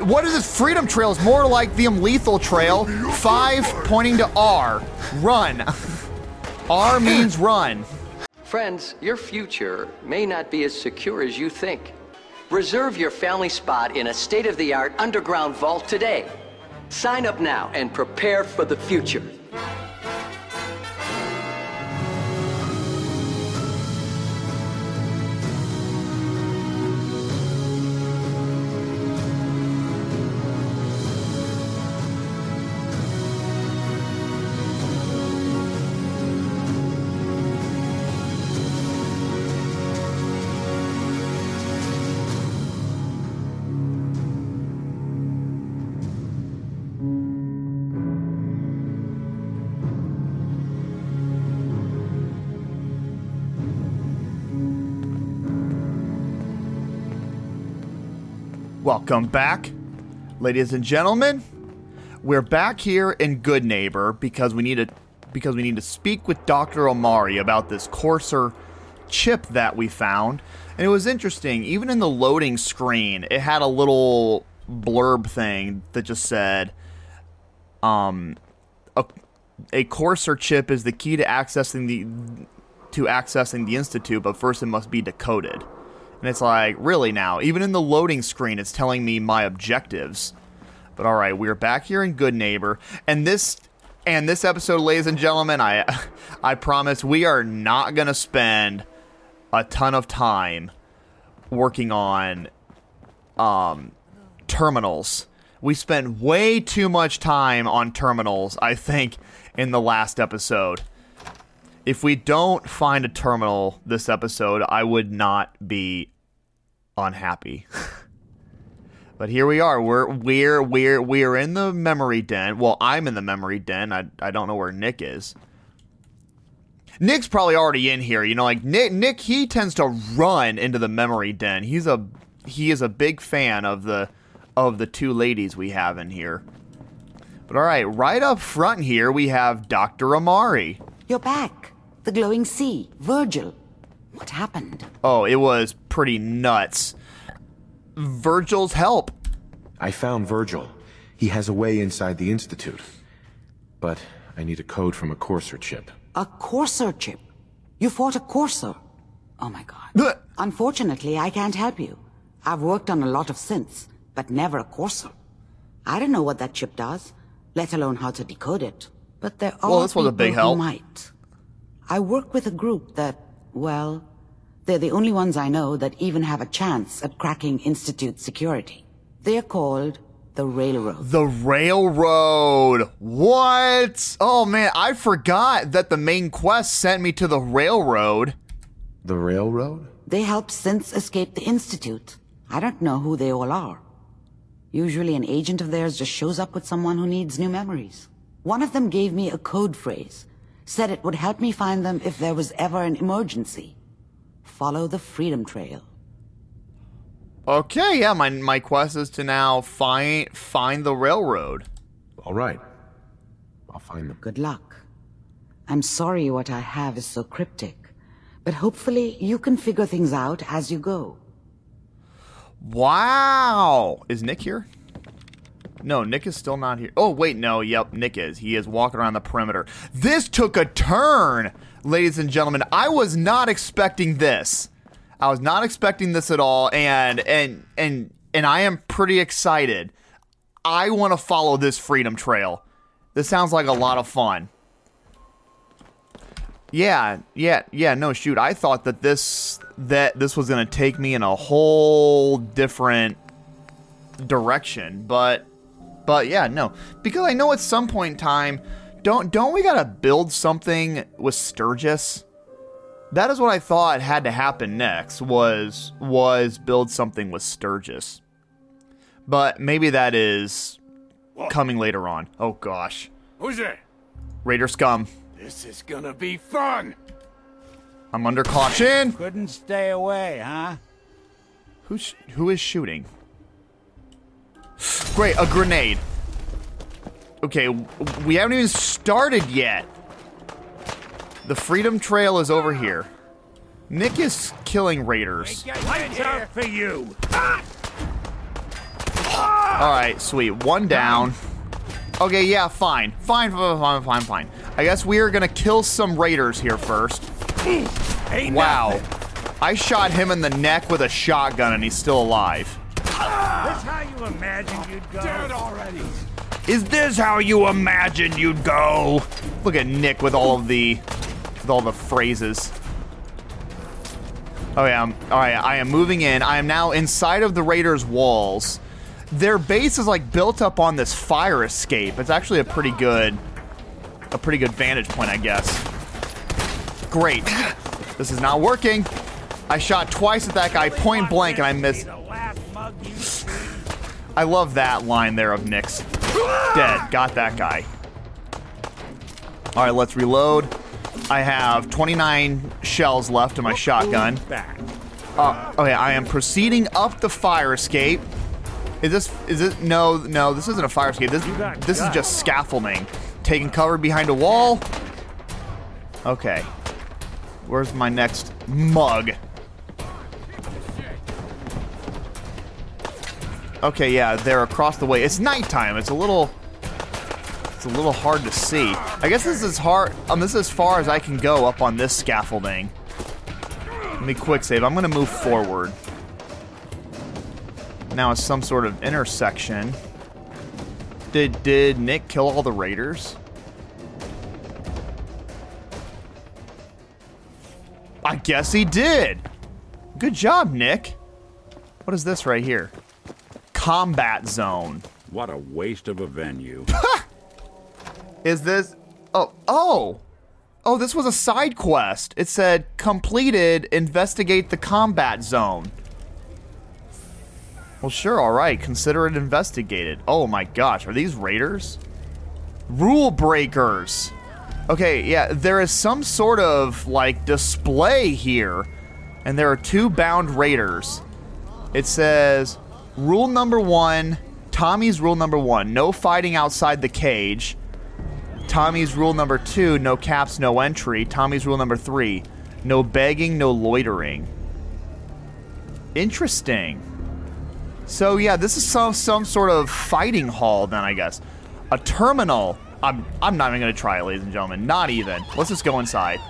What is this? Freedom Trail is more like the lethal trail. 5 pointing to R. Run. R means run. Friends, your future may not be as secure as you think. Reserve your family spot in a state-of-the-art underground vault today. Sign up now and prepare for the future. Welcome back, ladies and gentlemen. We're back here in Good Neighbor because we need to speak with Dr. Amari about this Courser chip that we found. And it was interesting, even in the loading screen, it had a little blurb thing that just said, a Courser chip is the key to accessing the Institute, but first it must be decoded. And it's like, really now? Even in the loading screen, it's telling me my objectives. But all right, we're back here in Good Neighbor. And this episode, ladies and gentlemen, I promise we are not going to spend a ton of time working on terminals. We spent way too much time on terminals, I think, in the last episode. If we don't find a terminal this episode, I would not be unhappy. But here we are. We're in the memory den. Well, I'm in the memory den. I don't know where Nick is. Nick's probably already in here. You know, like Nick, he tends to run into the memory den. He is a big fan of the two ladies we have in here. But all right up front here we have Dr. Amari. You're back. The Glowing Sea. Virgil. What happened? Oh, it was pretty nuts. Virgil's help. I found Virgil. He has a way inside the Institute. But I need a code from a Courser chip. A Courser chip? You fought a Courser? Oh my god. Blech. Unfortunately, I can't help you. I've worked on a lot of synths, but never a Courser. I don't know what that chip does, let alone how to decode it. But there are people who might. I work with a group that, well, they're the only ones I know that even have a chance at cracking Institute security. They're called the Railroad. The Railroad. What? Oh, man, I forgot that the main quest sent me to the Railroad. The Railroad? They helped synths escape the Institute. I don't know who they all are. Usually an agent of theirs just shows up with someone who needs new memories. One of them gave me a code phrase, said it would help me find them if there was ever an emergency. Follow the Freedom Trail. Okay, yeah, my quest is to now find the Railroad. All right. I'll find them. Good luck. I'm sorry what I have is so cryptic, but hopefully you can figure things out as you go. Wow! Is Nick here? No, Nick is still not here. Oh, wait, no, yep, Nick is. He is walking around the perimeter. This took a turn, ladies and gentlemen. I was not expecting this. I was not expecting this at all, and I am pretty excited. I want to follow this Freedom Trail. This sounds like a lot of fun. Yeah, no, shoot. I thought that this was going to take me in a whole different direction, But yeah, no, because I know at some point in time, don't we gotta build something with Sturgis? That is what I thought had to happen next was build something with Sturgis, but maybe that is coming later on. Oh gosh, who's that? Raider scum. This is gonna be fun. I'm under caution. Couldn't stay away, huh? Who is shooting? Great, a grenade. Okay, we haven't even started yet. The Freedom Trail is over here. Nick is killing raiders. Lights out for you. Ah! Alright, sweet. One down. Okay, yeah, fine. Fine. I guess we are gonna kill some raiders here first. Wow. I shot him in the neck with a shotgun and he's still alive. Is this how you imagined you'd go? Look at Nick with all of the phrases. Oh yeah, alright, I am moving in. I am now inside of the raiders' walls. Their base is like built up on this fire escape. It's actually a pretty good vantage point, I guess. Great. This is not working. I shot twice at that guy point blank and I missed. I love that line there of Nick's. Dead. Got that guy. Alright, let's reload. I have 29 shells left in my shotgun. Okay, I am proceeding up the fire escape. Is this no, this isn't a fire escape. This is just scaffolding. Taking cover behind a wall. Okay. Where's my next mug? Okay, yeah, they're across the way. It's nighttime. It's a little hard to see. I guess this is hard. This is as far as I can go up on this scaffolding. Let me quick save. I'm gonna move forward. Now it's some sort of intersection. Did Nick kill all the raiders? I guess he did. Good job, Nick. What is this right here? Combat Zone. What a waste of a venue. Is this... Oh, this was a side quest. It said, completed, investigate the Combat Zone. Well, sure, all right. Consider it investigated. Oh, my gosh. Are these raiders? Rule breakers. Okay, yeah, there is some sort of, like, display here. And there are two bound raiders. It says... Rule number one, Tommy's rule number one, no fighting outside the cage. Tommy's rule number two, no caps, no entry. Tommy's rule number three, no begging, no loitering. Interesting. So yeah, this is some sort of fighting hall then, I guess. A terminal. I'm not even gonna try it, ladies and gentlemen. Not even. Let's just go inside.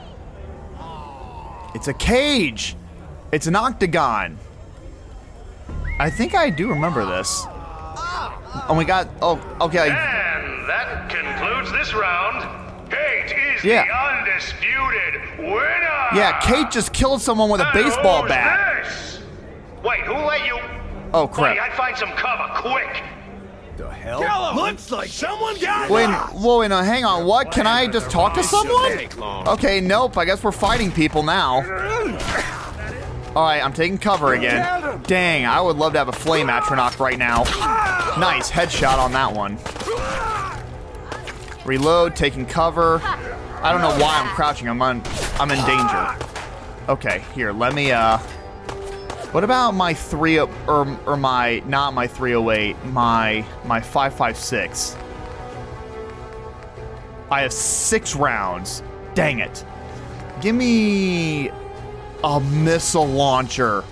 It's a cage. It's an octagon. I think I do remember this. Oh my god. Oh, okay. And that concludes this round. Cait is the undisputed winner. Yeah, Cait just killed someone with a baseball bat. This? Wait, who let you... Oh, crap. Wait, I'd find some cover, quick. The hell? Looks like someone got lost. Wait, no, hang on. What? Can I just talk to someone? Okay, nope. I guess we're fighting people now. Alright, I'm taking cover again. Dang, I would love to have a flame atronach right now. Nice, headshot on that one. Reload, taking cover. I don't know why I'm crouching, I'm in danger. Okay, here, let me, what about my my 5.56. I have 6 rounds. Dang it. Give me... a missile launcher.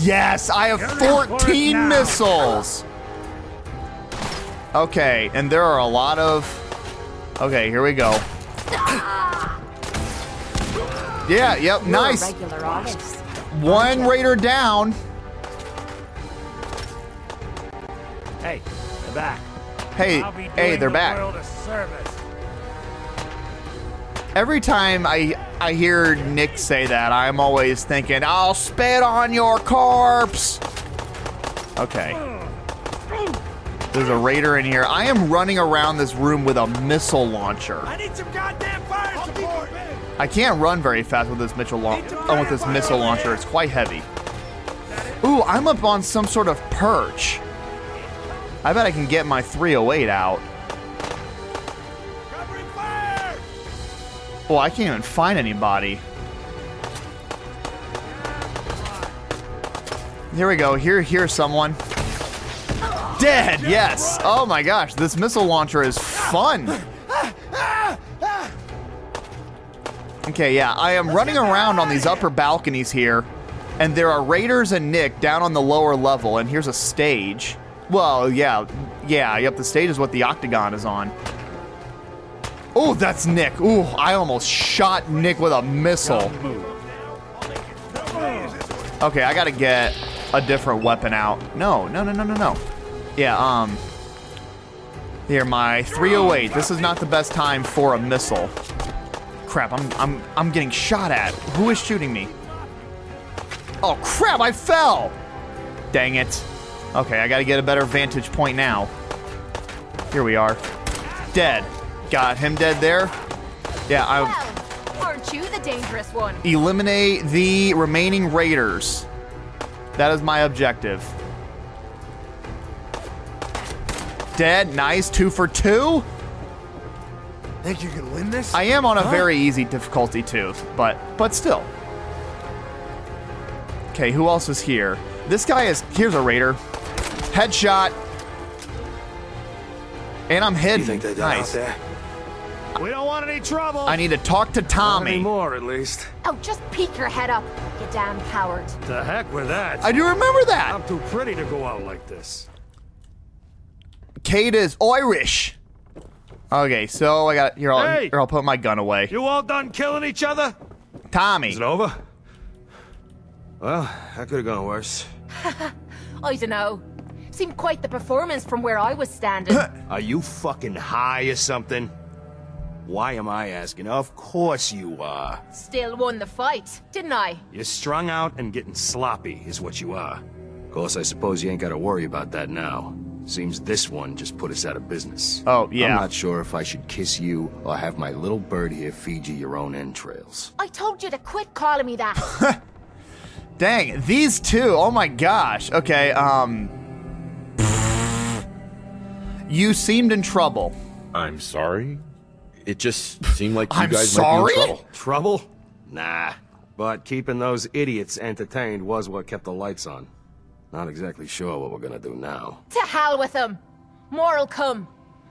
Yes, I have 14 missiles. Okay, and there are a lot of... Okay, here we go. Yeah, yep, nice. One raider down. Hey, they're back. Hey, they're back. Every time I hear Nick say that, I'm always thinking, I'll spit on your corpse! Okay. There's a raider in here. I am running around this room with a missile launcher. I need some goddamn fire support! I can't run very fast with this missile launcher. It's quite heavy. Ooh, I'm up on some sort of perch. I bet I can get my 308 out. Well, I can't even find anybody. Here we go. Here's someone. Dead, yes. Oh my gosh, this missile launcher is fun. Okay, yeah, I am running around on these upper balconies here, and there are raiders and Nick down on the lower level, and here's a stage. Well, yeah, the stage is what the octagon is on. Oh, that's Nick. Ooh, I almost shot Nick with a missile. Okay, I gotta get a different weapon out. No. Yeah, here, my 308. This is not the best time for a missile. Crap, I'm getting shot at. Who is shooting me? Oh crap, I fell! Dang it. Okay, I gotta get a better vantage point now. Here we are. Dead. Got him dead there. Yeah, Well, aren't you the dangerous one? Eliminate the remaining raiders. That is my objective. Dead. Nice. 2 for 2. Think you can win this? I am on a very easy difficulty too, but still. Okay, who else is here? This guy is... Here's a raider. Headshot. And I'm hidden. You think they died out there? We don't want any trouble. I need to talk to Tommy. Not anymore, at least. Oh, just peek your head up, you damn coward. The heck with that. I do remember that. I'm too pretty to go out like this. Cait is Irish. Okay, so I got... Here, I'll put my gun away. You all done killing each other? Tommy. Is it over? Well, that could have gone worse. I don't know. Seemed quite the performance from where I was standing. Are you fucking high or something? Why am I asking? Of course you are. Still won the fight, didn't I? You're strung out and getting sloppy is what you are. Of course, I suppose you ain't got to worry about that now. Seems this one just put us out of business. Oh, yeah. I'm not sure if I should kiss you or have my little bird here feed you your own entrails. I told you to quit calling me that. Dang, these two. Oh, my gosh. Okay, You seemed in trouble. I'm sorry? It just seemed like you guys might be in trouble. Trouble? Nah. But keeping those idiots entertained was what kept the lights on. Not exactly sure what we're gonna do now. To hell with them. More'll come.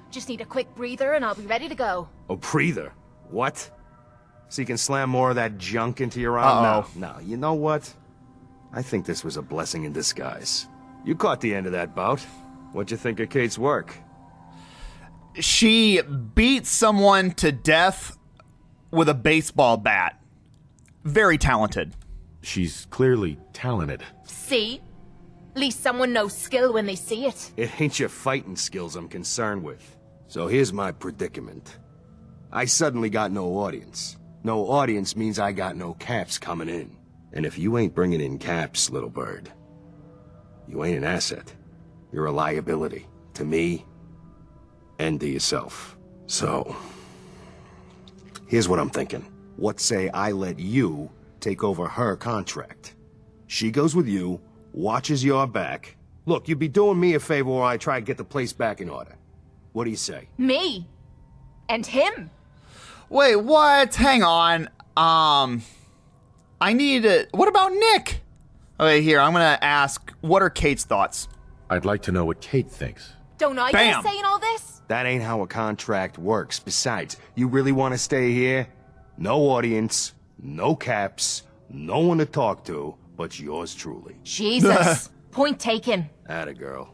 Just need a quick breather and I'll be ready to go. A breather? What? So you can slam more of that junk into your arm? No, you know what? I think this was a blessing in disguise. You caught the end of that bout. What'd you think of Cait's work? She beat someone to death with a baseball bat. Very talented. She's clearly talented. See? At least someone knows skill when they see it. It ain't your fighting skills I'm concerned with. So here's my predicament. I suddenly got no audience. No audience means I got no caps coming in. And if you ain't bringing in caps, little bird, you ain't an asset. You're a liability to me. And to yourself. So, here's what I'm thinking. What say I let you take over her contract? She goes with you, watches your back. Look, you'd be doing me a favor while I try to get the place back in order. What do you say? Me? And him? Wait, what? Hang on. I need a... What about Nick? Okay, here, I'm gonna ask, what are Cait's thoughts? I'd like to know what Cait thinks. Don't I get a say in all this? That ain't how a contract works. Besides, you really want to stay here? No audience, no caps, no one to talk to, but yours truly. Jesus. Point taken. Atta girl.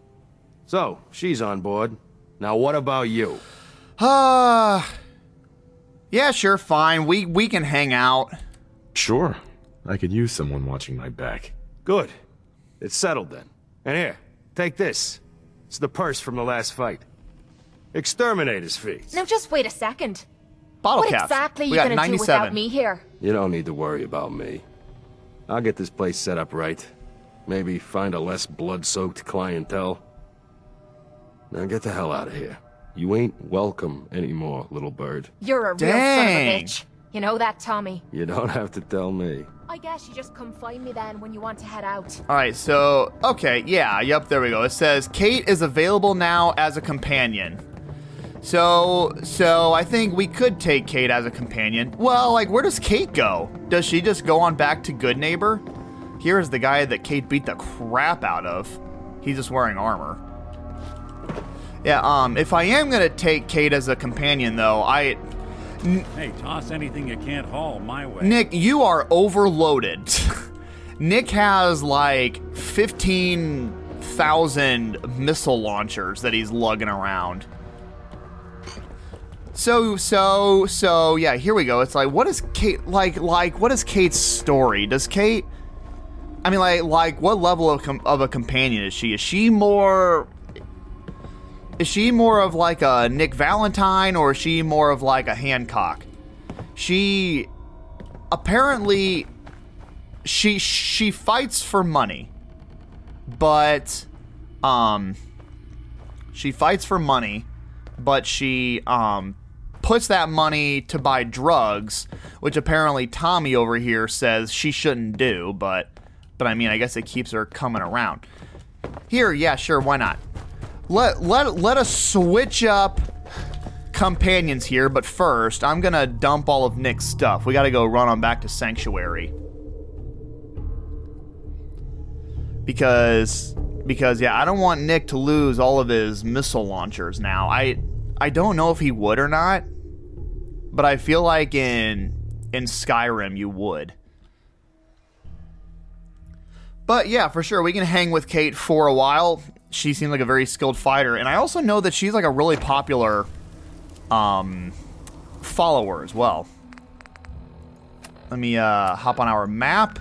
So, she's on board. Now what about you? Yeah, sure, fine. We can hang out. Sure. I could use someone watching my back. Good. It's settled then. And here, take this. It's the purse from the last fight. Exterminator's fee. Now just wait a second. Bottle caps. What exactly are you gonna do without me here? You don't need to worry about me. I'll get this place set up right. Maybe find a less blood-soaked clientele. Now get the hell out of here. You ain't welcome anymore, little bird. You're a real son of a bitch. You know that, Tommy? You don't have to tell me. I guess you just come find me then when you want to head out. Alright, so, okay, yeah, yep, there we go. It says, Cait is available now as a companion. So I think we could take Cait as a companion. Well, like, where does Cait go? Does she just go on back to Good Neighbor? Here is the guy that Cait beat the crap out of. He's just wearing armor. Yeah, if I am gonna take Cait as a companion, though, Hey, toss anything you can't haul my way. Nick, you are overloaded. Nick has, like, 15 1,000 missile launchers that he's lugging around. So, yeah, here we go. It's like, what is Cait, like, what is Cait's story? Does Cait, I mean, like, what level of a companion is she? Is she more of, like, a Nick Valentine, or is she more of, like, a Hancock? She, apparently, she fights for money, but, she puts that money to buy drugs, which apparently Tommy over here says she shouldn't do, but I mean, I guess it keeps her coming around. Here, yeah, sure, why not? Let us switch up companions here, but first, I'm gonna dump all of Nick's stuff. We gotta go run on back to Sanctuary. Because yeah, I don't want Nick to lose all of his missile launchers now. I don't know if he would or not, but I feel like in Skyrim you would. But yeah, for sure, we can hang with Cait for a while. She seemed like a very skilled fighter, and I also know that she's like a really popular follower as well. Let me hop on our map.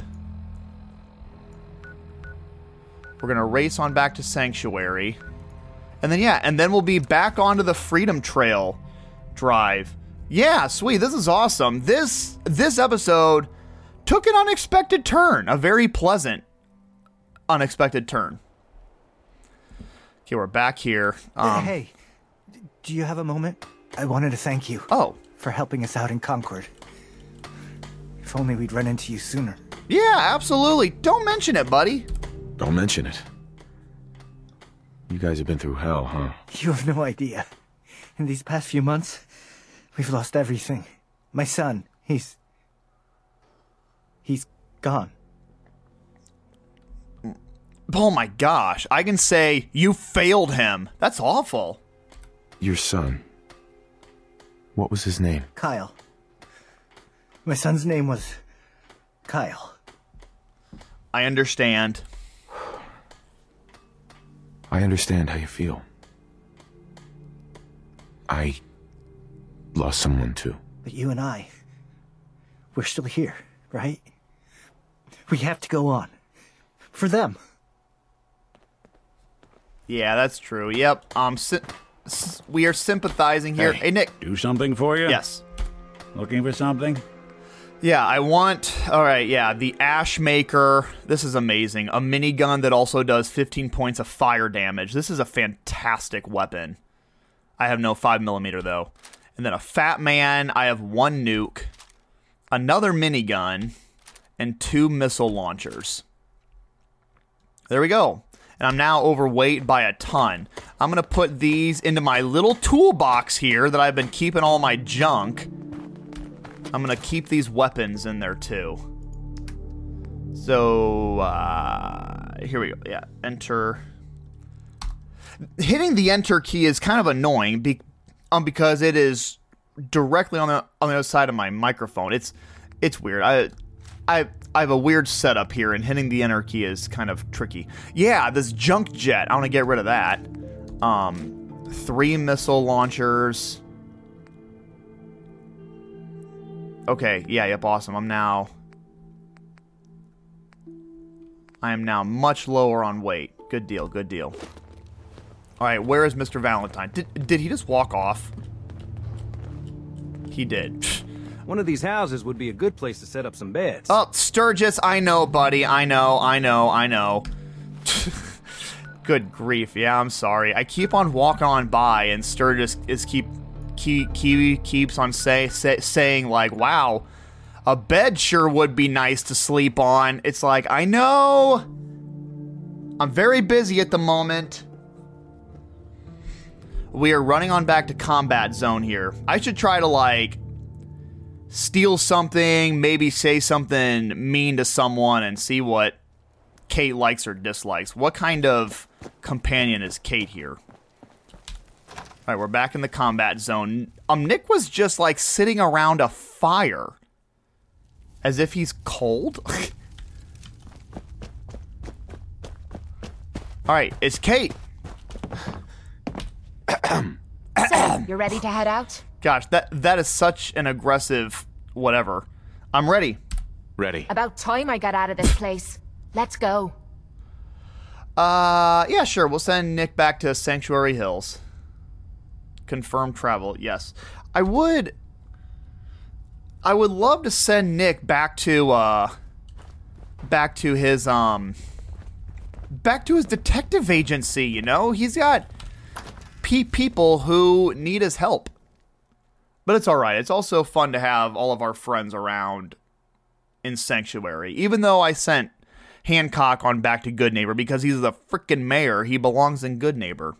We're going to race on back to Sanctuary. And then we'll be back onto the Freedom Trail drive. Yeah, sweet. This is awesome. This episode took an unexpected turn. A very pleasant unexpected turn. Okay, we're back here. Hey, do you have a moment? I wanted to thank you. Oh. For helping us out in Concord. If only we'd run into you sooner. Yeah, absolutely. Don't mention it, buddy. Don't mention it. You guys have been through hell, huh? You have no idea. In these past few months, we've lost everything. My son, he's gone. Oh my gosh, I can say you failed him. That's awful. Your son. What was his name? Kyle. My son's name was Kyle. I understand. I understand how you feel. I lost someone too. But you and I, we're still here, right? We have to go on. For them. Yeah, that's true. Yep. We are sympathizing here. Hey, Nick. Do something for you? Yes. Looking for something? Yeah, all right, yeah, the Ash Maker. This is amazing. A minigun that also does 15 points of fire damage. This is a fantastic weapon. I have no 5mm, though. And then a Fat Man. I have one nuke, another minigun, and two missile launchers. There we go. And I'm now overweight by a ton. I'm going to put these into my little toolbox here that I've been keeping all my junk. I'm going to keep these weapons in there, too. So, here we go. Yeah, enter. Hitting the enter key is kind of annoying because it is directly on the other side of my microphone. It's weird. I have a weird setup here, and hitting the enter key is kind of tricky. Yeah, this junk jet. I want to get rid of that. Three missile launchers. Okay, yeah, yep, awesome. I am now much lower on weight. Good deal. All right, where is Mr. Valentine? Did he just walk off? He did. One of these houses would be a good place to set up some beds. Oh, Sturgis, I know, buddy. I know. Good grief. Yeah, I'm sorry. I keep on walking on by, and Sturgis is keeps on saying like, wow, a bed sure would be nice to sleep on. It's like, I know, I'm very busy at the moment. We are running on back to Combat Zone here. I should try to like steal something, maybe say something mean to someone and see what Cait likes or dislikes. What kind of companion is Cait here? All right, we're back in the Combat Zone. Nick was just, like, sitting around a fire. As if he's cold? All right, it's Cait. So, you're ready to head out? Gosh, that is such an aggressive whatever. I'm ready. Ready. About time I got out of this place. Let's go. Yeah, sure. We'll send Nick back to Sanctuary Hills. Confirmed travel, yes. I would love to send Nick back to his detective agency, you know? He's got people who need his help. But it's all right. It's also fun to have all of our friends around in Sanctuary. Even though I sent Hancock on back to Good Neighbor because he's the frickin' mayor. He belongs in Good Neighbor.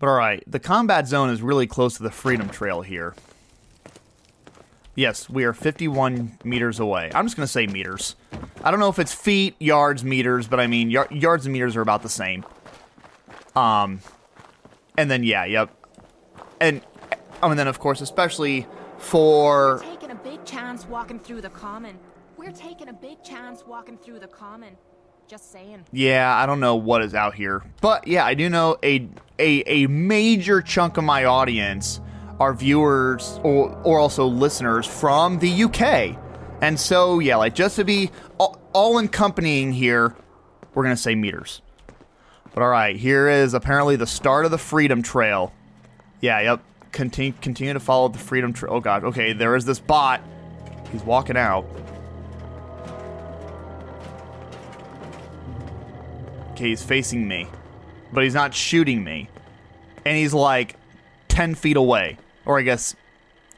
But all right, the Combat Zone is really close to the Freedom Trail here. Yes, we are 51 meters away. I'm just going to say meters. I don't know if it's feet, yards, meters, but I mean, yards and meters are about the same. And then, yeah, yep. And then, of course, especially for... We're taking a big chance walking through the common. Just saying. Yeah, I don't know what is out here. But, yeah, I do know a major chunk of my audience are viewers or also listeners from the UK. And so, yeah, like, just to be all-encompassing here, we're going to say meters. But, all right, here is apparently the start of the Freedom Trail. Yeah, yep. Continue to follow the Freedom Trail. Oh, God. Okay, there is this bot. He's walking out. Okay, he's facing me. But he's not shooting me. And he's, like, 10 feet away. Or, I guess,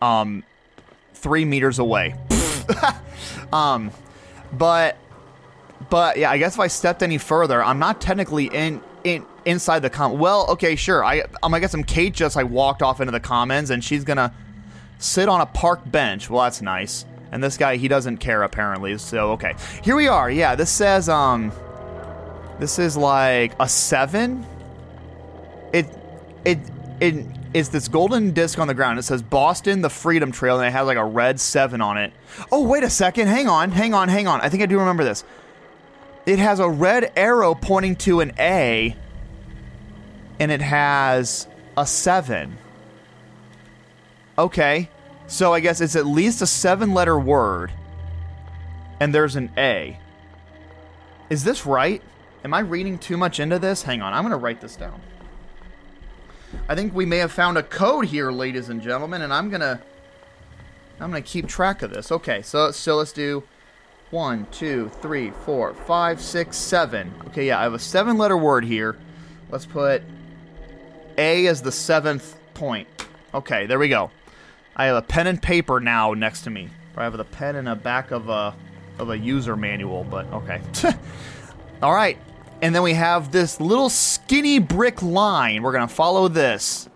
3 meters away. But, yeah, I guess if I stepped any further, I'm not technically inside the common. Well, okay, sure. I guess I'm Cait just, I walked off into the commons, and she's gonna sit on a park bench. Well, that's nice. And this guy, he doesn't care, apparently, so, okay. Here we are, yeah, this says, this is, like, a 7. It is this golden disc on the ground. It says Boston, the Freedom Trail, and it has, like, a red 7 on it. Oh, wait a second, hang on. I think I do remember this. It has a red arrow pointing to an A, and it has a 7. Okay, so I guess it's at least a 7-letter word, and there's an A. Is this right? Am I reading too much into this? Hang on, I'm going to write this down. I think we may have found a code here, ladies and gentlemen, and I'm going to keep track of this. Okay, so let's do 1, 2, 3, 4, 5, 6, 7. Okay, yeah, I have a 7-letter word here. Let's put A as the 7th point. Okay, there we go. I have a pen and paper now next to me. I have the pen in the back of a user manual, but okay. All right, and then we have this little skinny brick line. We're going to follow this.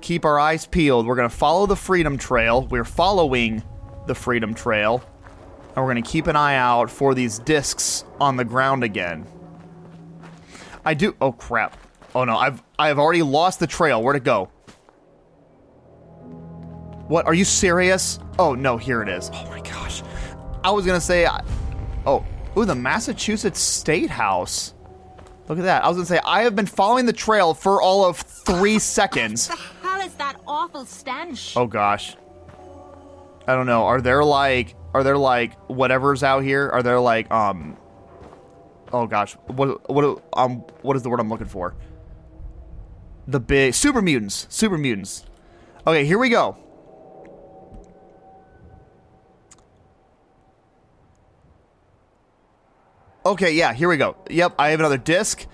Keep our eyes peeled. We're going to follow the Freedom Trail. We're following the Freedom Trail, and we're going to keep an eye out for these discs on the ground again. Oh, crap. Oh, no, I have already lost the trail. Where'd it go? What, are you serious? Oh, no, here it is. Oh, my gosh. I was going to say... Oh, ooh, the Massachusetts State House. Look at that. I was going to say, I have been following the trail for all of 3 seconds. What the hell is that awful stench? Oh, gosh. I don't know. Are there, like, whatever's out here? Are there, like, oh, gosh. What is the word I'm looking for? The big... Super mutants. Okay, here we go. Okay, yeah, here we go. Yep, I have another disc,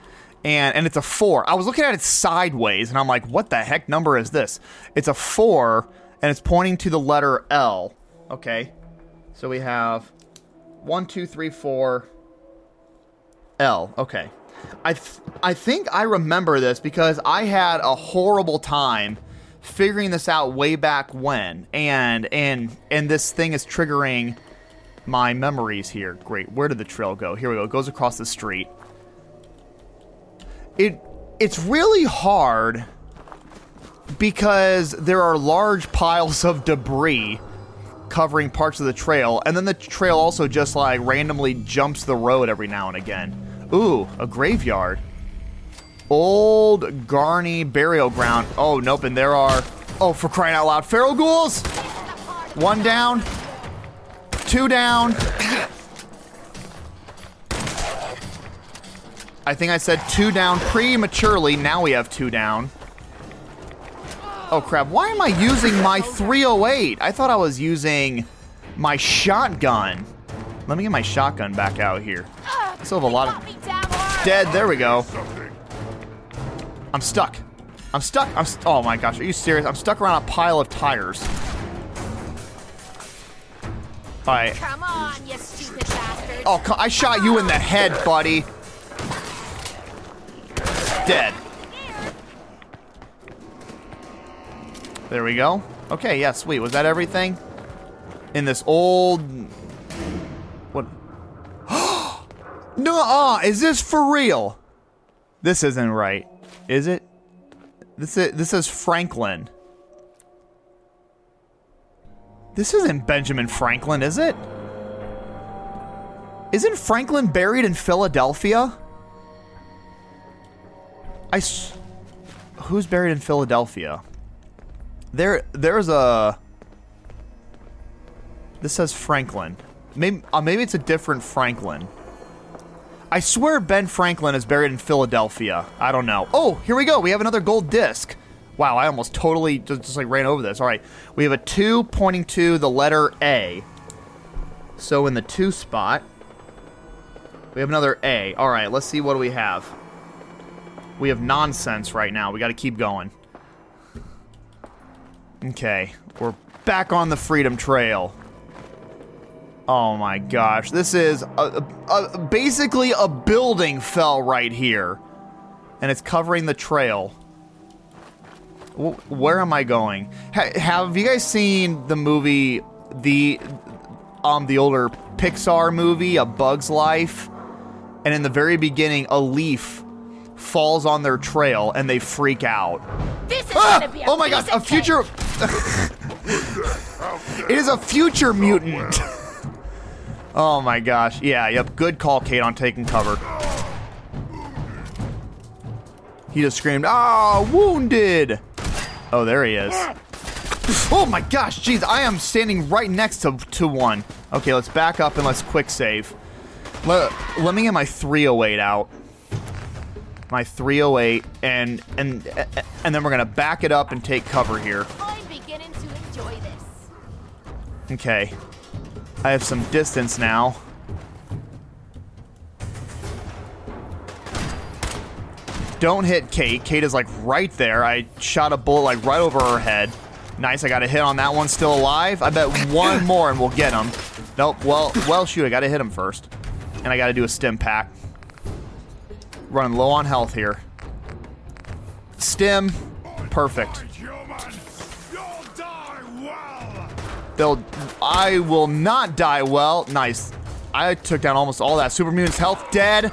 and it's a 4. I was looking at it sideways, and I'm like, what the heck number is this? It's a 4, and it's pointing to the letter L. Okay, so we have 1, 2, 3, 4, L. Okay, I think I remember this because I had a horrible time figuring this out way back when, and this thing is triggering... my memories here. Great. Where did the trail go? Here we go. It goes across the street. It's really hard because there are large piles of debris covering parts of the trail, and then the trail also just like randomly jumps the road every now and again. Ooh, a graveyard. Old Garney burial ground. Oh, nope, and there are... Oh, for crying out loud. Feral ghouls! One down. Two down. I think I said two down prematurely. Now we have two down. Oh, crap. Why am I using my 308? I thought I was using my shotgun. Let me get my shotgun back out here. I still have a lot of... Dead. There we go. I'm stuck. I'm stuck. Oh, my gosh. Are you serious? I'm stuck around a pile of tires. All right. Come on, you stupid bastard. Oh, I shot you in the head, buddy. Dead. There we go. Okay, yeah, sweet. Was that everything? In this old... What? Nuh-uh! Is this for real? This isn't right. Is it? This is Franklin. This isn't Benjamin Franklin, is it? Isn't Franklin buried in Philadelphia? Who's buried in Philadelphia? There's a... This says Franklin. Maybe it's a different Franklin. I swear Ben Franklin is buried in Philadelphia. I don't know. Oh, here we go. We have another gold disc. Wow, I almost totally just like ran over this. All right. We have a 2 pointing to the letter A. So in the 2 spot, we have another A. All right, let's see what do we have. We have nonsense right now. We got to keep going. Okay, we're back on the Freedom Trail. Oh my gosh, this is basically a building fell right here. And it's covering the trail. Where am I going? Have you guys seen the movie, the older Pixar movie, A Bug's Life? And in the very beginning, a leaf falls on their trail and they freak out. This is gonna be a a future... It is a future mutant. Oh my gosh. Yeah, yep. Good call, Cait, on taking cover. He just screamed, wounded. Oh, there he is. Oh my gosh, jeez, I am standing right next to one. Okay, let's back up and let's quick save. Let me get my 308 out. My 308, and then we're gonna back it up and take cover here. I'm beginning to enjoy this. Okay. I have some distance now. Don't hit Cait. Cait is like right there. I shot a bullet like right over her head. Nice, I got a hit on that one. Still alive. I bet one more and we'll get him. Nope, well shoot, I gotta hit him first. And I gotta do a stim pack. Running low on health here. Stim. Perfect. I will not die well. Nice. I took down almost all that. Super mutant's health dead.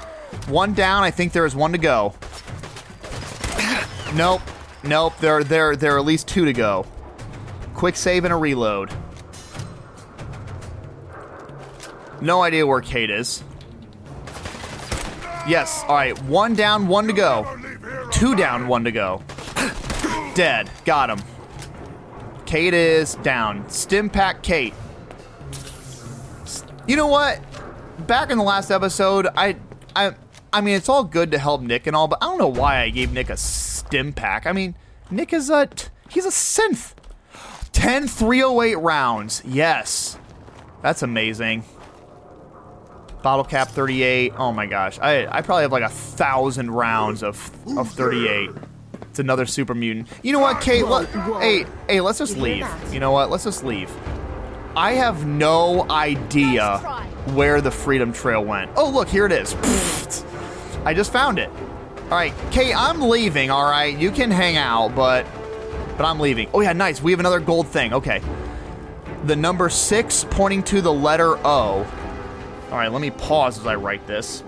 One down. I think there is one to go. Nope. Nope. There are at least two to go. Quick save and a reload. No idea where Cait is. Yes. All right. One down, one to go. Two down, one to go. Dead. Got him. Cait is down. Stim pack Cait. You know what? Back in the last episode, I mean, it's all good to help Nick and all, but I don't know why I gave Nick a stim pack. I mean, Nick is he's a synth. 10 308 rounds. Yes. That's amazing. Bottle cap 38. Oh my gosh. I probably have like 1,000 rounds of 38. It's another super mutant. You know what, Cait? Hey, let's just leave. You know what? Let's just leave. I have no idea where the Freedom Trail went. Oh, look, here it is. I just found it. All right, Cait, I'm leaving, all right? You can hang out, but I'm leaving. Oh, yeah, nice. We have another gold thing. Okay. The number 6 pointing to the letter O. All right, let me pause as I write this.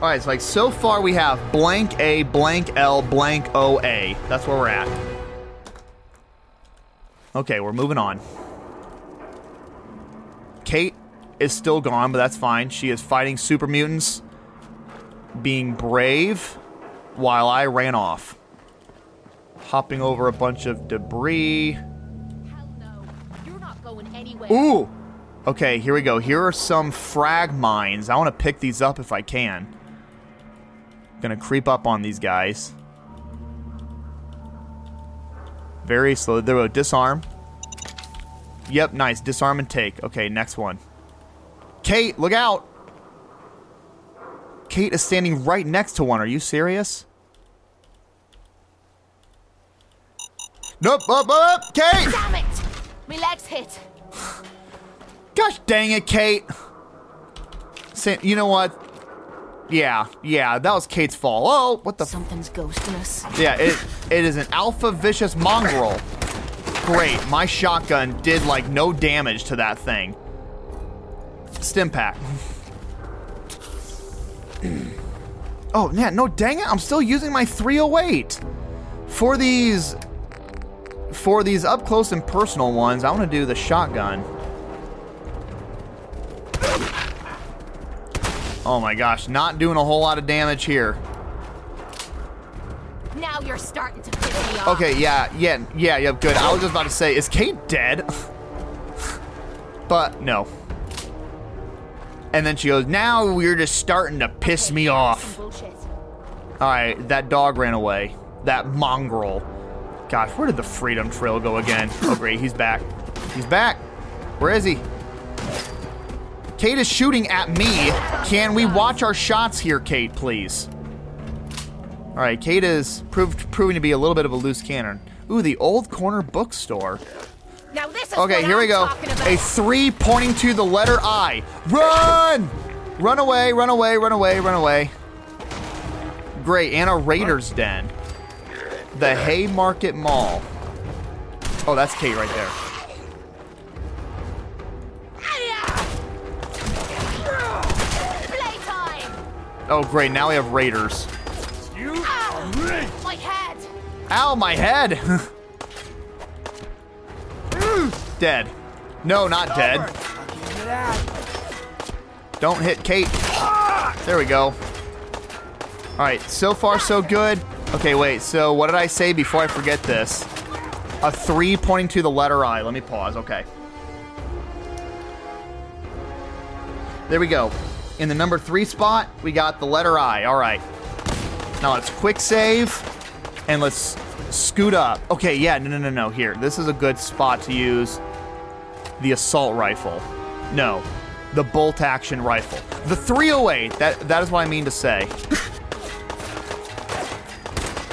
All right, so like so far we have blank A, blank L, blank OA. That's where we're at. Okay, we're moving on. Cait is still gone, but that's fine. She is fighting super mutants, being brave, while I ran off. Hopping over a bunch of debris. Hello. You're not going anywhere. Ooh! Okay, here we go. Here are some frag mines. I want to pick these up if I can. Gonna creep up on these guys. Very slow. There we go. Disarm. Yep, nice. Disarm and take. Okay, next one. Cait, look out! Cait is standing right next to one. Are you serious? Nope, up, Cait! Damn it! My leg's hit. Gosh dang it, Cait! You know what? Yeah, that was Cait's fault. Oh, what the? Something's ghosting us. Yeah, it is an alpha vicious mongrel. Great, my shotgun did like no damage to that thing. Stimpak. Oh, yeah, no, dang it, I'm still using my 308 for these up close and personal ones. I want to do the shotgun. Oh my gosh, not doing a whole lot of damage here. Now you're starting to piss me off. Okay, yeah, good. I was just about to say, is Cait dead? But no. And then she goes, now we're just starting to piss me off. Alright, that dog ran away. That mongrel. Gosh, where did the Freedom Trail go again? Oh great, he's back. He's back. Where is he? Cait is shooting at me. Can we watch our shots here, Cait, please? All right, Cait is proving to be a little bit of a loose cannon. Ooh, the Old Corner Bookstore. Now this is okay, here we go. A 3 pointing to the letter I. Run! Run away. Great, and a Raiders Den. The Haymarket Mall. Oh, that's Cait right there. Oh, great. Now we have raiders. Ow! My head! Ow, my head! Dead. No, not dead. Don't hit Cait. There we go. All right. So far, so good. Okay, wait. So what did I say before I forget this? A 3 pointing to the letter I. Let me pause. Okay. There we go. In the number 3 spot, we got the letter I. All right. Now let's quick save, and let's scoot up. Okay, yeah, no. Here, this is a good spot to use the assault rifle. No, the bolt action rifle. The 308, that is what I mean to say.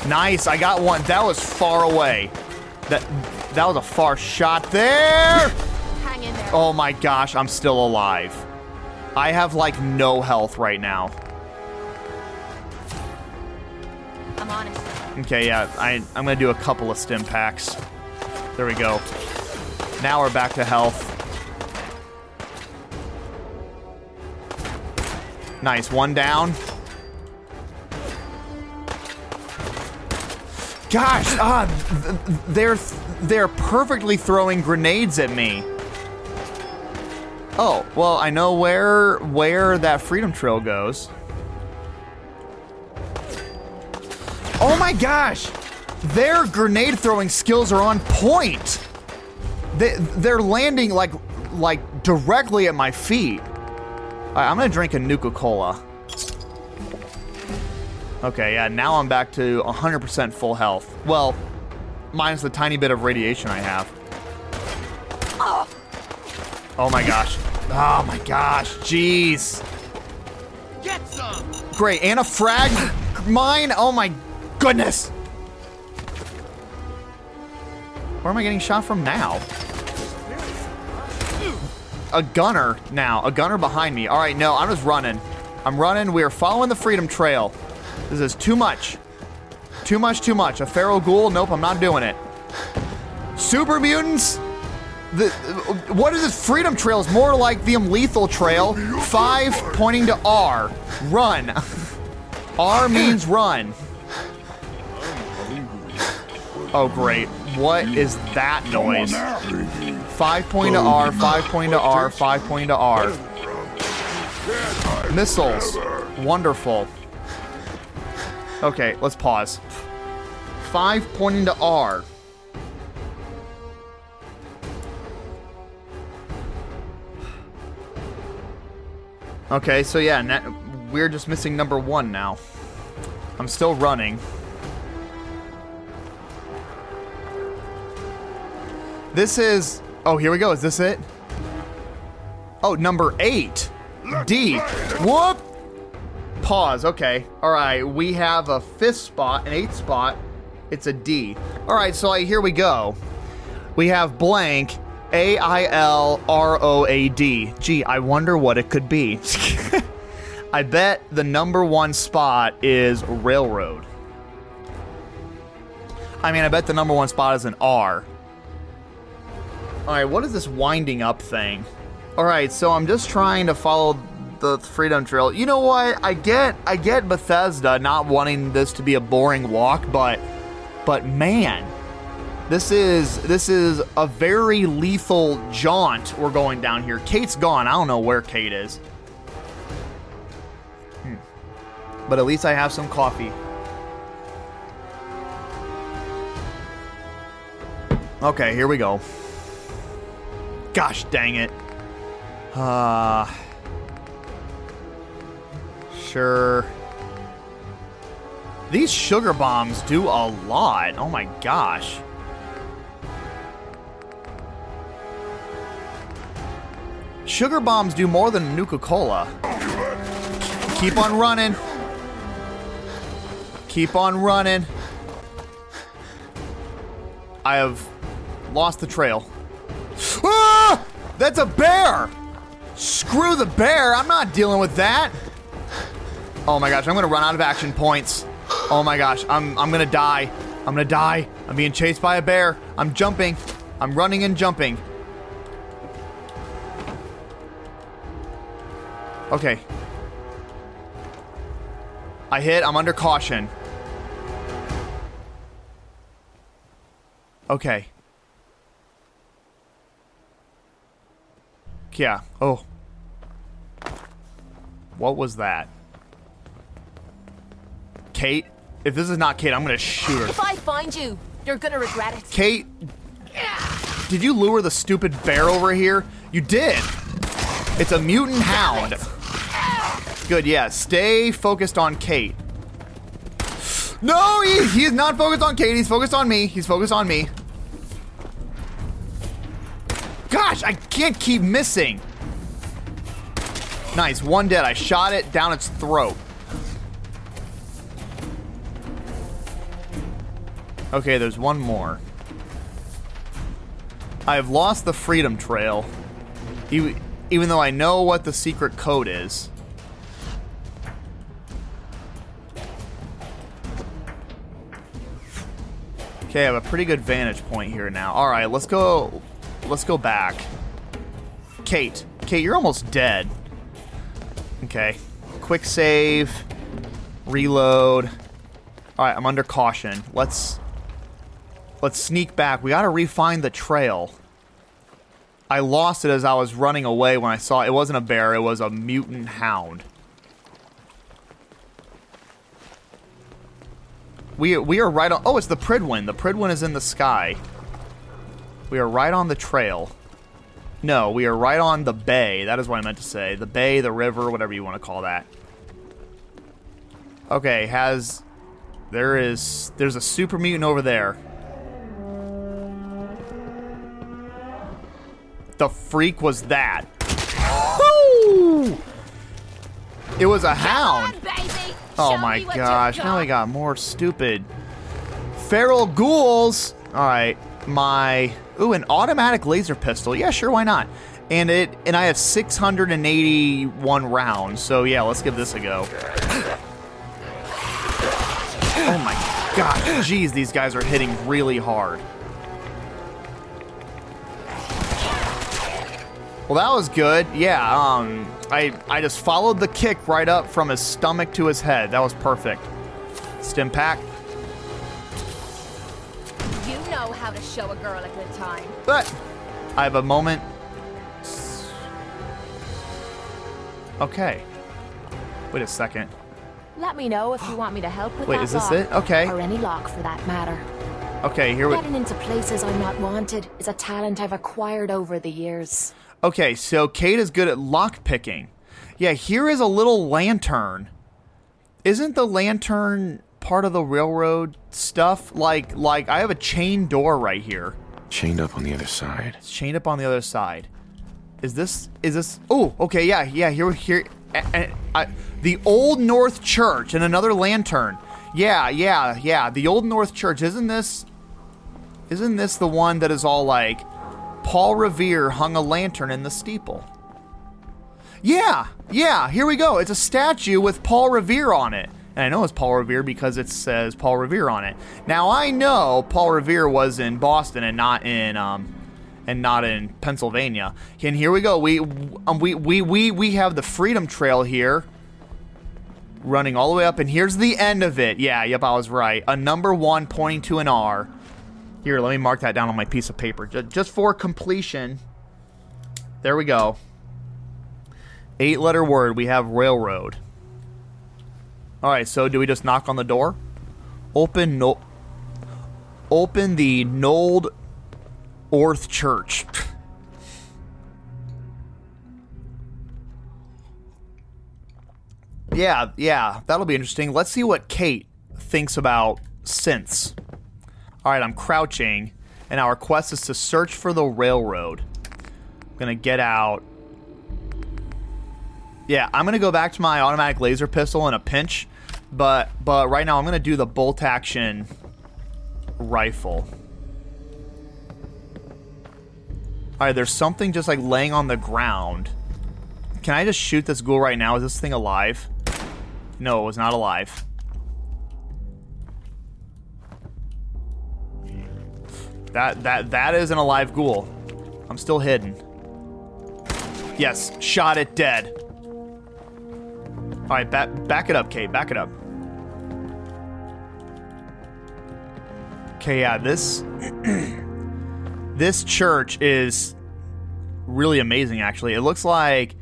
Nice, I got one. That was far away. That was a far shot there. Hang in there. Oh my gosh, I'm still alive. I have, like, no health right now. I'm honest. Okay, yeah, I'm going to do a couple of stim packs. There we go. Now we're back to health. Nice, one down. Gosh, they're perfectly throwing grenades at me. Oh, well, I know where that Freedom Trail goes. Oh my gosh! Their grenade throwing skills are on point! They're landing like directly at my feet. Alright, I'm gonna drink a Nuka-Cola. Okay, yeah, now I'm back to 100% full health. Well, minus the tiny bit of radiation I have. Oh. Oh my gosh. Jeez. Get some. Great. And a frag mine. Oh my goodness. Where am I getting shot from now? A gunner now. A gunner behind me. All right. No, I'm just running. We are following the Freedom Trail. This is too much. Too much. A feral ghoul. Nope, I'm not doing it. Super mutants. What is this? Freedom Trail is more like the lethal trail. 5 pointing to R. Run. R means run. Oh, great. What is that noise? 5 point to R, 5 point to R, 5 point to R. Missiles. Wonderful. Okay, let's pause. 5 pointing to R. Okay, so yeah, we're just missing number one now. I'm still running. This is... Oh, here we go. Is this it? Oh, number 8. D. Whoop! Pause. Okay. All right. We have a 5th spot, an 8th spot. It's a D. All right. So here we go. We have blank, A-I-L-R-O-A-D. Gee, I wonder what it could be. I bet the number 1 spot is railroad. I mean, I bet the number 1 spot is an R. All right. What is this winding up thing? All right. So I'm just trying to follow the Freedom Trail. You know what? I get Bethesda not wanting this to be a boring walk, but man, this is a very lethal jaunt we're going down here. Cait's gone. I don't know where Cait is. But at least I have some coffee. Okay, here we go. Gosh dang it. Sure. These sugar bombs do a lot. Oh my gosh. Sugar bombs do more than Nuka-Cola. Keep on running. Keep on running. I have lost the trail. Ah! That's a bear! Screw the bear. I'm not dealing with that. Oh my gosh, I'm gonna run out of action points. Oh my gosh, I'm gonna die. I'm gonna die. I'm being chased by a bear. I'm jumping. I'm running and jumping. Okay. I hit, I'm under caution. Okay. Yeah, oh. What was that? Cait? If this is not Cait, I'm gonna shoot her. If I find you, you're gonna regret it. Cait, did you lure the stupid bear over here? You did. It's a mutant hound. Good, yeah. Stay focused on Cait. No, he's not focused on Cait. He's focused on me. He's focused on me. Gosh, I can't keep missing. Nice, one dead. I shot it down its throat. Okay, there's one more. I have lost the Freedom Trail, even though I know what the secret code is. Okay, I have a pretty good vantage point here now. All right, let's go back. Cait, you're almost dead. Okay, quick save, reload. All right, I'm under caution. Let's sneak back. We gotta re-find the trail. I lost it as I was running away when I saw it wasn't a bear, it was a mutant hound. We are right on... Oh, it's the Prydwen. The Prydwen is in the sky. We are right on the trail. No, we are right on the bay. That is what I meant to say. The bay, the river, whatever you want to call that. Okay, There's a super mutant over there. The freak was that? Woo! It was a hound. Oh my gosh! Now I got more stupid feral ghouls. All right, an automatic laser pistol. Yeah, sure, why not? And I have 681 rounds. So yeah, let's give this a go. Oh my god! Jeez, these guys are hitting really hard. Well, that was good. Yeah, I just followed the kick right up from his stomach to his head. That was perfect. Stim pack. You know know how to show a girl a good time. But I have a moment. Okay. Wait a second. Let me know if you want me to help with that lock. Wait, is this it? Okay. Or any lock for that matter. Okay, here we go. Getting into places I'm not wanted is a talent I've acquired over the years. Okay, so Cait is good at lock picking. Yeah, here is a little lantern. Isn't the lantern part of the railroad stuff? Like I have a chain door right here. Chained up on the other side. It's chained up on the other side. Is this? Oh, okay, yeah. Here. The Old North Church and another lantern. Yeah. The Old North Church. Isn't this the one that is all like, Paul Revere hung a lantern in the steeple? Yeah. Here we go. It's a statue with Paul Revere on it. And I know it's Paul Revere because it says Paul Revere on it. Now I know Paul Revere was in Boston and not in Pennsylvania. And here we go. We have the Freedom Trail here, running all the way up, and here's the end of it. Yeah, yep, I was right. A number 1 pointing to an R. Here, let me mark that down on my piece of paper, just for completion. There we go. 8-letter word. We have railroad. All right. So, do we just knock on the door? Open the Old North Church. Yeah. That'll be interesting. Let's see what Cait thinks about synths. All right. I'm crouching, and our quest is to search for the railroad. I'm gonna get out. Yeah, I'm going to go back to my automatic laser pistol in a pinch, but right now I'm going to do the bolt-action rifle. All right, there's something just like laying on the ground. Can I just shoot this ghoul right now? Is this thing alive? No, it was not alive. That is an alive ghoul. I'm still hidden. Yes, shot it dead. All right, back it up, Cait. Back it up. Okay, yeah, this this church is really amazing. Actually, it looks like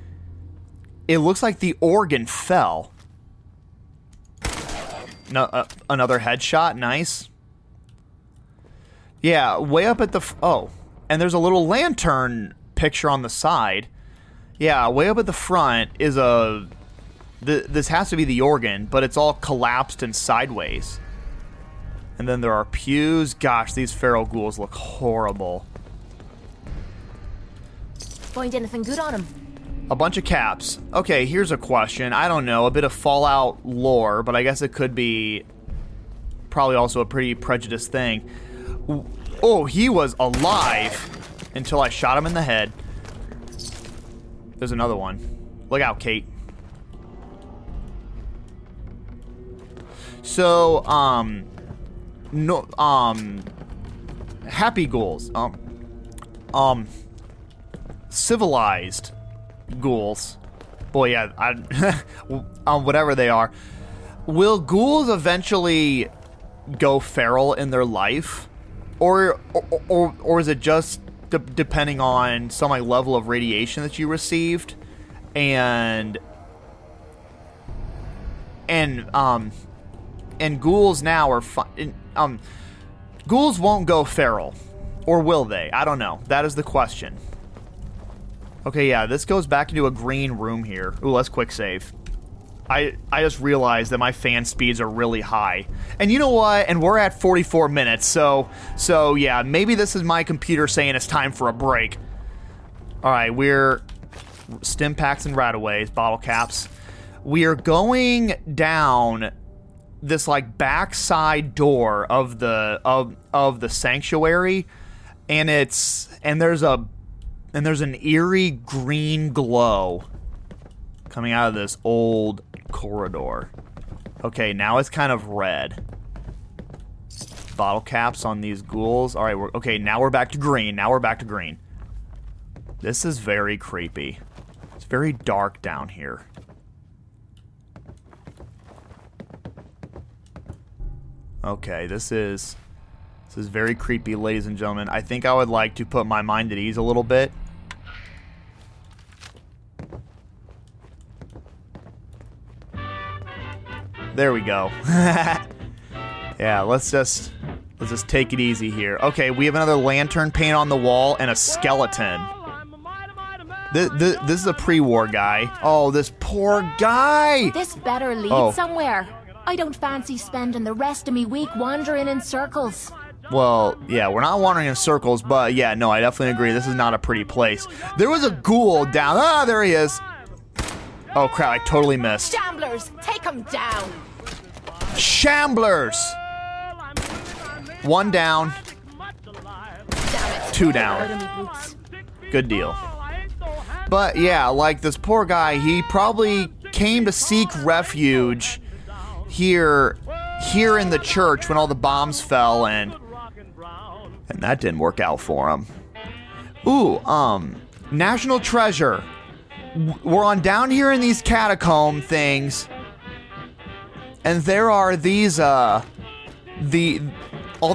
the organ fell. No, another headshot. Nice. Yeah, way up at the and there's a little lantern picture on the side. Yeah, way up at the front is a. This has to be the organ, but it's all collapsed and sideways. And then there are pews. Gosh, these feral ghouls look horrible. Find anything good on them? A bunch of caps. Okay, here's a question. I don't know, a bit of Fallout lore, but I guess it could be probably also a pretty prejudiced thing. Oh, he was alive until I shot him in the head. There's another one. Look out, Cait. So, happy ghouls, civilized ghouls, boy, yeah, whatever they are, will ghouls eventually go feral in their life, or is it just depending on some like level of radiation that you received, and ghouls now are ghouls won't go feral, or will they? I don't know. That is the question. Okay, yeah, this goes back into a green room here. Ooh, let's quick save. I just realized that my fan speeds are really high, and you know what? And we're at 44 minutes, so yeah, maybe this is my computer saying it's time for a break. All right, we're stim packs and right-aways, bottle caps. We are going down this like backside door of the sanctuary, and there's an eerie green glow coming out of this old corridor. Okay, now it's kind of red. Bottle caps on these ghouls. All right, now we're back to green. This is very creepy. It's very dark down here. Okay, this is This is very creepy, ladies and gentlemen. I think I would like to put my mind at ease a little bit. There we go. Yeah, let's just take it easy here. Okay, we have another lantern paint on the wall and a skeleton. This is a pre-war guy. Oh, this poor guy! This better lead somewhere. I don't fancy spending the rest of me week wandering in circles. Well, yeah, we're not wandering in circles, but yeah, no, I definitely agree. This is not a pretty place. There was a ghoul down... Ah, there he is. Oh, crap, I totally missed. Shamblers, take him down. Shamblers! One down. Two down. Good deal. But yeah, like this poor guy, he probably came to seek refuge here in the church when all the bombs fell, and that didn't work out for him. Ooh, National Treasure. We're on down here in these catacomb things, and there are these all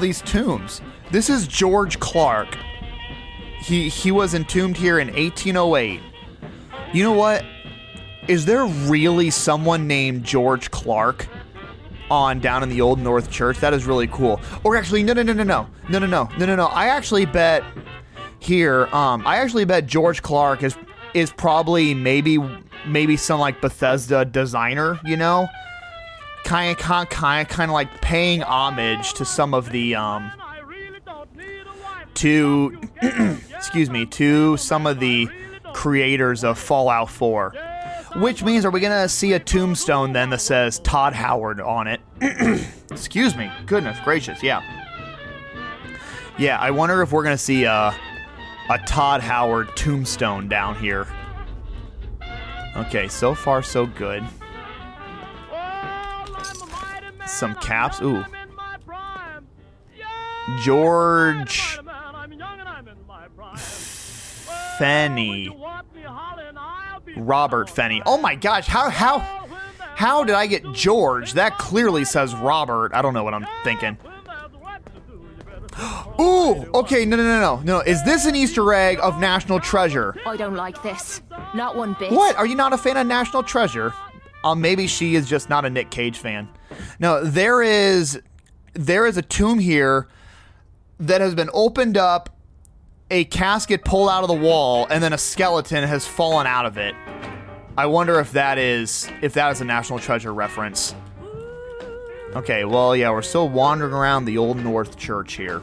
these tombs. This is George Clark. He was entombed here in 1808. You know what? Is there really someone named George Clark on down in the Old North Church? That is really cool. Or actually, no. I actually bet George Clark is probably maybe some like Bethesda designer, you know, kind of like paying homage to some of the to some of the creators of Fallout 4. Which means, are we going to see a tombstone then that says Todd Howard on it? Excuse me. Goodness gracious, yeah. Yeah, I wonder if we're going to see a Todd Howard tombstone down here. Okay, so far so good. Some caps. Ooh. George... Fenny. Robert Fenny. Oh my gosh, how did I get George? That clearly says Robert. I don't know what I'm thinking. Ooh, okay, no. Is this an Easter egg of National Treasure? I don't like this. Not one bit. What? Are you not a fan of National Treasure? Maybe she is just not a Nick Cage fan. No, there is a tomb here that has been opened up. A casket pulled out of the wall, and then a skeleton has fallen out of it. I wonder if that is a National Treasure reference. Okay, well, yeah, we're still wandering around the Old North Church here.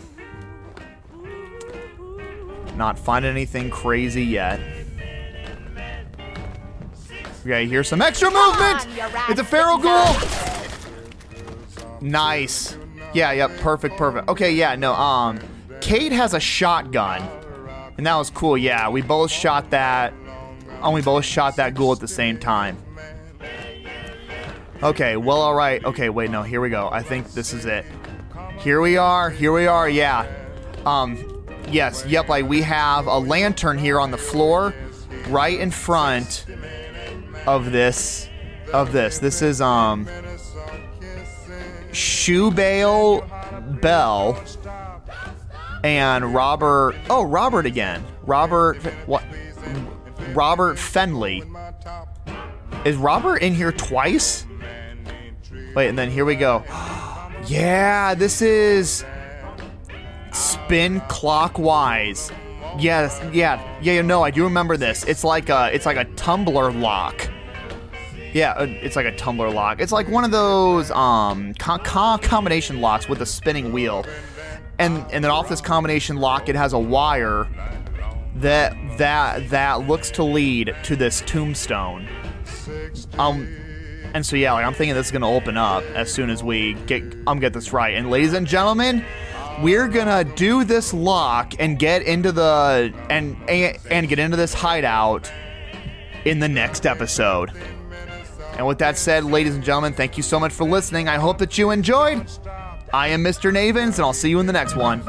Not finding anything crazy yet. Okay, here's some extra movement! It's a feral ghoul! Nice. Yeah, yep, perfect. Okay, yeah, no, Cait has a shotgun, and that was cool. Yeah, we both shot that, and we both shot that ghoul at the same time. Okay, well, all right. Okay, wait, no, here we go. I think this is it. Here we are, yeah. Yes, yep, like we have a lantern here on the floor right in front of this. This is, Shoebale Bell. And Robert again. Robert Fenley. Is Robert in here twice? Wait, and then here we go. Yeah, this is Spin Clockwise. Yes, yeah. No, I do remember this. It's like a Tumblr lock. Yeah, it's like a Tumblr lock. It's like one of those combination locks with a spinning wheel. And then off this combination lock, it has a wire that looks to lead to this tombstone. And so yeah, like I'm thinking this is gonna open up as soon as we get this right. And ladies and gentlemen, we're gonna do this lock and get into this hideout in the next episode. And with that said, ladies and gentlemen, thank you so much for listening. I hope that you enjoyed. I am Mr. Navins, and I'll see you in the next one.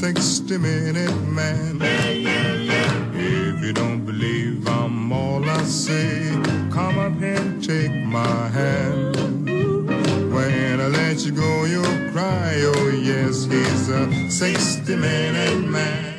sex-stimulated man. If you don't believe I'm all I say, come up and take my hand. When I let you go, you'll cry, oh yes, he's a sex-stimulated man.